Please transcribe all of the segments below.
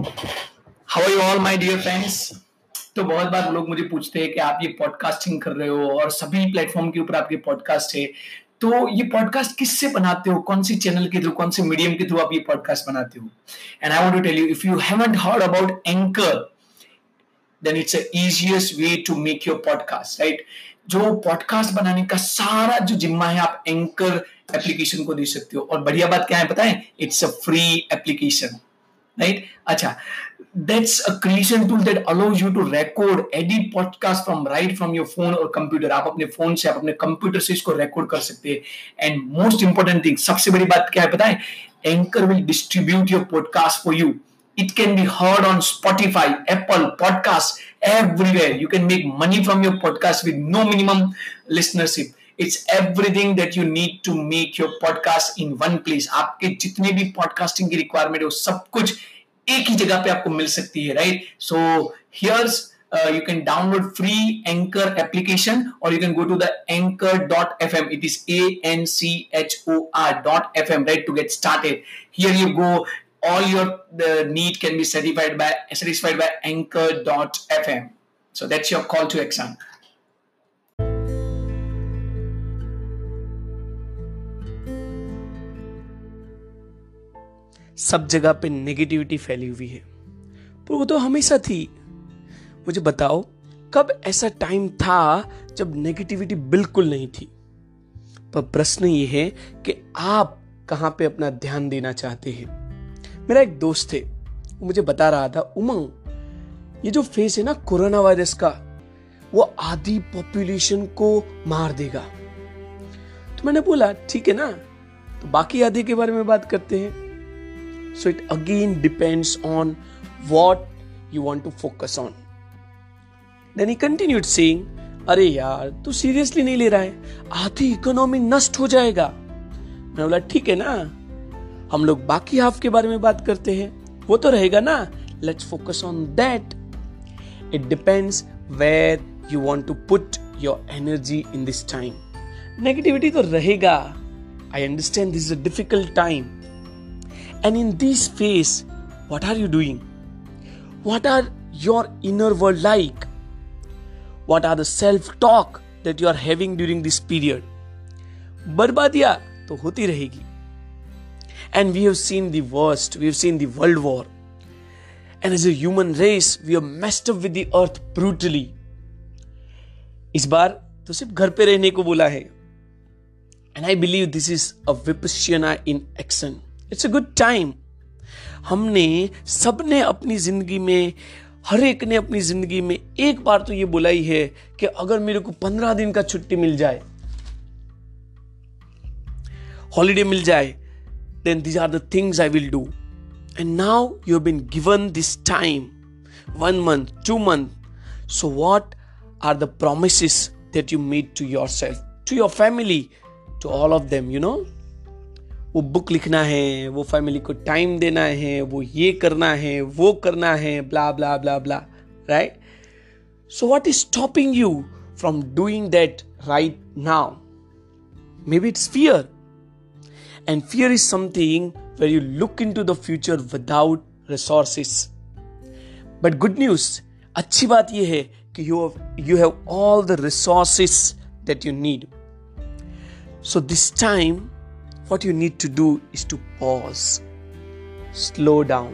How are you all my dear friends. तो बहुत बार लोग मुझे पूछते हैं कि आप ये पॉडकास्टिंग कर रहे हो और सभी प्लेटफॉर्म के ऊपर आपके पॉडकास्ट है, तो ये पॉडकास्ट किससे बनाते हो, कौन सी चैनल के थ्रू, कौन से मीडियम के थ्रू आप ये पॉडकास्ट बनाते हो। And I want to tell you, if you haven't heard about Anchor then it's a easiest way to make your podcast, right. जो पॉडकास्ट बनाने का सारा जो जिम्मा है आप एंकर एप्लीकेशन को दे सकते हो। और बढ़िया बात क्या है पता है, it's a free application, right. अच्छा, that's a creation tool that allows you to record edit podcast from your phone और कंप्यूटर। आप अपने फोन से, आप अपने कंप्यूटर से इसको रिकॉर्ड कर सकते हैं। एंड मोस्ट इंपोर्टेंट थिंग, सबसे बड़ी बात क्या है पता है, Anchor will distribute your podcast for you. It can be heard on Spotify, Apple, podcasts, everywhere. You can make money from your podcast with no minimum listenership. It's everything that you need to make your podcast in one place. आपके जितने भी podcasting की requirement हो, सब कुछ एक ही जगह पे आपको मिल सकती है, right? So here's you can download free Anchor application or you can go to the anchor.fm. It is anchor.fm, right? To get started. Here you go. All your need can be satisfied by anchor.fm. So that's your call to action. सब जगह पे negativity फैली हुई है, पर वो तो हमेशा थी। मुझे बताओ कब ऐसा टाइम था जब नेगेटिविटी बिल्कुल नहीं थी। पर प्रश्न ये है कि आप कहाँ पे अपना ध्यान देना चाहते हैं। मेरा एक दोस्त है, वो मुझे बता रहा था, उमंग ये जो फेस है ना कोरोना वायरस का, वो आधी पॉपुलेशन को मार देगा। तो मैंने बोला ठीक है ना, तो बाकी आधे के बारे में बात करते हैं। So it again depends on what you want to focus on. Then he continued saying, अरे यार तू सीरियसली नहीं ले रहा है, आधी इकोनॉमी नष्ट हो जाएगा। मैंने बोला ठीक है ना, हम लोग बाकी हाफ के बारे में बात करते हैं, वो तो रहेगा ना, let's focus on that. It depends where you want to put your energy in this time. Negativity तो रहेगा, I understand this is a difficult time, and in this phase what are you doing, what are your inner world like, what are the self talk that you are having during this period. बर्बादियां तो होती रहेगी। And we have seen the worst, we have seen the world war. And as a human race, we have messed up with the earth brutally. इस बार तो सिर्फ घर पे रहने को बोला है। And I believe this is a vipassana in action. It's a good time. हमने सबने अपनी जिंदगी में, हर एक ने अपनी जिंदगी में एक बार तो ये बोला ही है कि अगर मेरे को 15 दिन का छुट्टी मिल जाए, हॉलीडे मिल जाए, then these are the things I will do. And now you have been given this time, 1 month, 2 months. So what are the promises that you made to yourself, to your family, to all of them, you know? वो book लिखना है, वो family को time देना है, वो ये करना है, वो करना है, blah, blah, blah, blah, right? So what is stopping you from doing that right now? Maybe it's fear. And fear is something where you look into the future without resources. But good news, अच्छी बात ये है कि you have all the resources that you need. So this time, what you need to do is to pause, slow down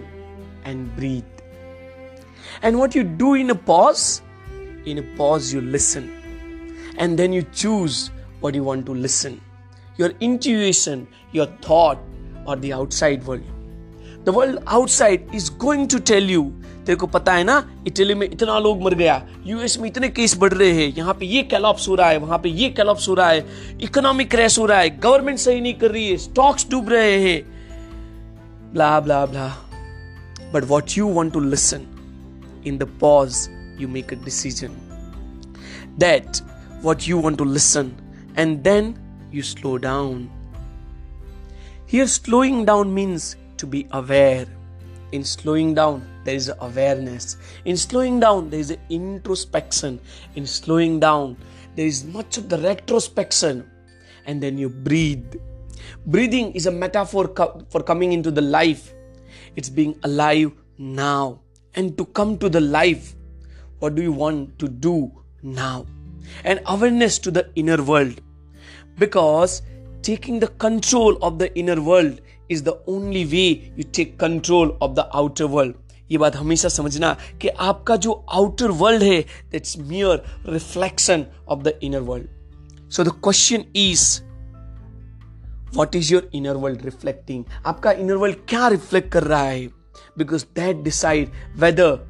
and breathe. And what you do in a pause you listen. And then you choose what you want to listen. Your intuition, your thought or the outside world. The world outside is going to tell you, तेरे को पता है ना Italy में इतना लोग मर गया, यूएस में इतने केस बढ़ रहे हैं, यहाँ पे ये कोलैप्स हो रहा है, वहाँ पे ये कोलैप्स हो रहा है, इकोनॉमिक क्रैश हो रहा है, गवर्नमेंट सही नहीं कर रही है, स्टॉक्स डूब रहे हैं, blah blah blah. But what you want to listen, in the pause you make a decision. That what you want to listen, and then you slow down. Here slowing down means to be aware. In slowing down there is awareness. In slowing down there is introspection. In slowing down there is much of the retrospection. And then you breathe. Breathing is a metaphor for coming into the life. It's being alive now and to come to the life? What do you want to do now? And awareness to the inner world. Because taking the control of the inner world is the only way you take control of the outer world. ये बात हमेशा समझना कि आपका जो outer world है, that's mere reflection of the inner world. So the question is, what is your inner world reflecting? आपका inner world क्या reflect कर रहा है? Because that decide whether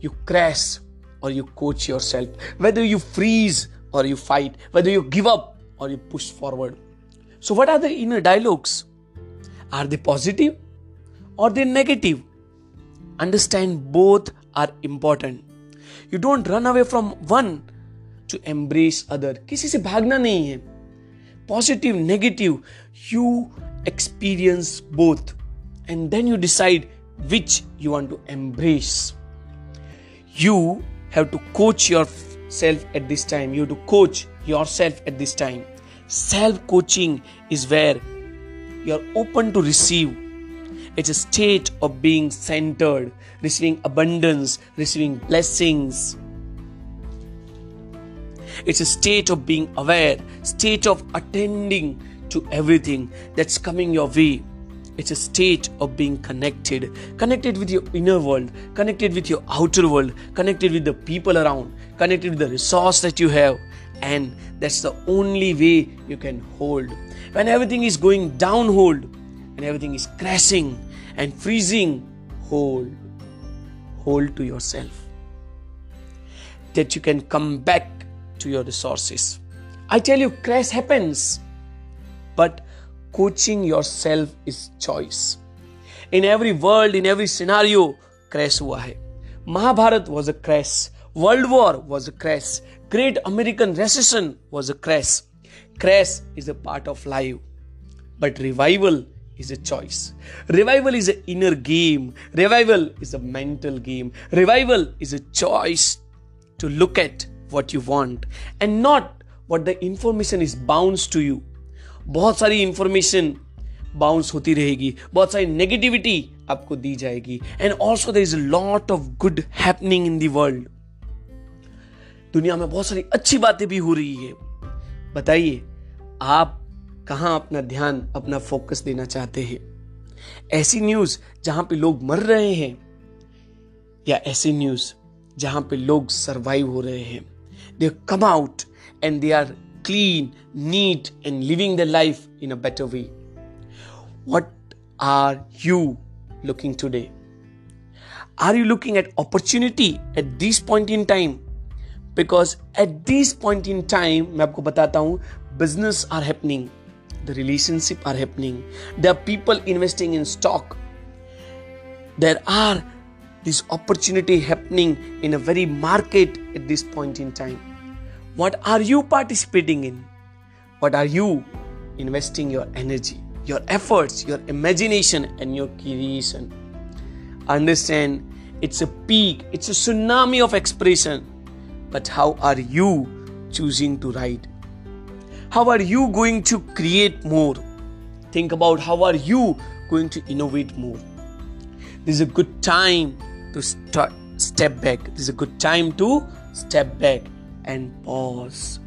you crash or you coach yourself, whether you freeze or you fight, whether you give up or you push forward. So what are the inner dialogues? Are they positive or they negative? Understand both are important. You don't run away from one to embrace other. किसी से भागना नहीं है. Positive, negative, you experience both and then you decide which you want to embrace. You have to coach yourself at this time. You have to coach yourself at this time. Self-coaching is where you are open to receive. It's a state of being centered, receiving abundance, receiving blessings. It's a state of being aware, state of attending to everything that's coming your way. It's a state of being connected, connected with your inner world, connected with your outer world, connected with the people around, connected with the resource that you have. And that's the only way you can hold. When everything is going down, hold. And everything is crashing and freezing, hold. Hold to yourself. That you can come back to your resources. I tell you, crash happens. But coaching yourself is choice. In every world, in every scenario, crash hua hai. Mahabharat was a crash. World War was a crash. Great American Recession was a crash. Crash is a part of life. But revival is a choice. Revival is an inner game. Revival is a mental game. Revival is a choice to look at what you want and not what the information is bounced to you. बहुत सारी information bounce होती रहेगी. बहुत सारी negativity आपको दी जाएगी. And also there is a lot of good happening in the world. दुनिया में बहुत सारी अच्छी बातें भी हो रही है. बताइए आप कहाँ अपना ध्यान, अपना फोकस देना चाहते हैं? ऐसी न्यूज़ जहाँ पे लोग मर रहे हैं या ऐसी न्यूज़ जहाँ पे लोग सरवाइव हो रहे हैं? They come out and they are clean, neat and living their life in a better way. What are you looking today? Are you looking at opportunity at this point in time? Because at this point in time, मैं आपको बताता हूँ, business are happening. The relationship are happening. There are people investing in stock. There are this opportunity happening in a very market at this point in time. What are you participating in? What are you investing your energy, your efforts, your imagination and your creation? Understand, it's a peak, it's a tsunami of expression. But how are you choosing to ride? How are you going to create more? Think about how are you going to innovate more? This is a good time to step back. This is a good time to step back and pause.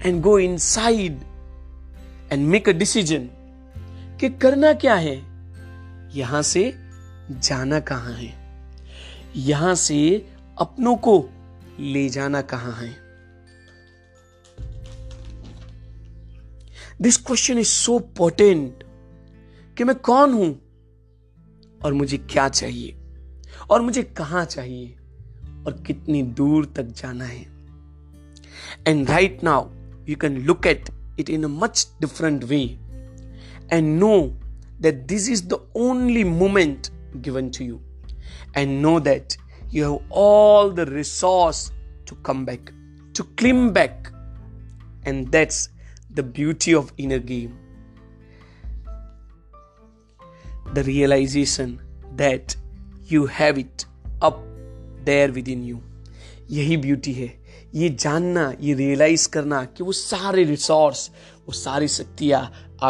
And go inside and make a decision. कि करना क्या है? यहाँ से जाना कहाँ है? यहाँ से अपनों को ले जाना कहाँ है? This question is so potent कि मैं कौन हूं और मुझे क्या चाहिए और मुझे कहां चाहिए और कितनी दूर तक जाना है. And right now you can look at it in a much different way and know that this is the only moment given to you and know that you have all the resource to come back, to climb back. And that's the beauty of inner game. The realization that you have it up there within you. यही beauty है. ये जानना, ये realize करना कि वो सारे resource, वो सारी शक्तियाँ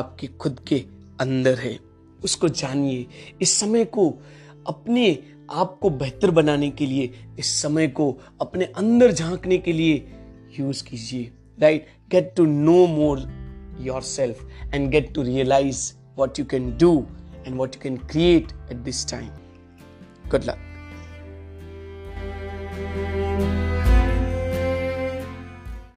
आपके खुद के अंदर है. उसको जानिए. इस समय को अपने आप को बेहतर बनाने के लिए, इस समय को अपने अंदर झांकने के लिए यूज कीजिए। Right, get to know more yourself and get to realize what you can do and what you can create at this time. Good luck.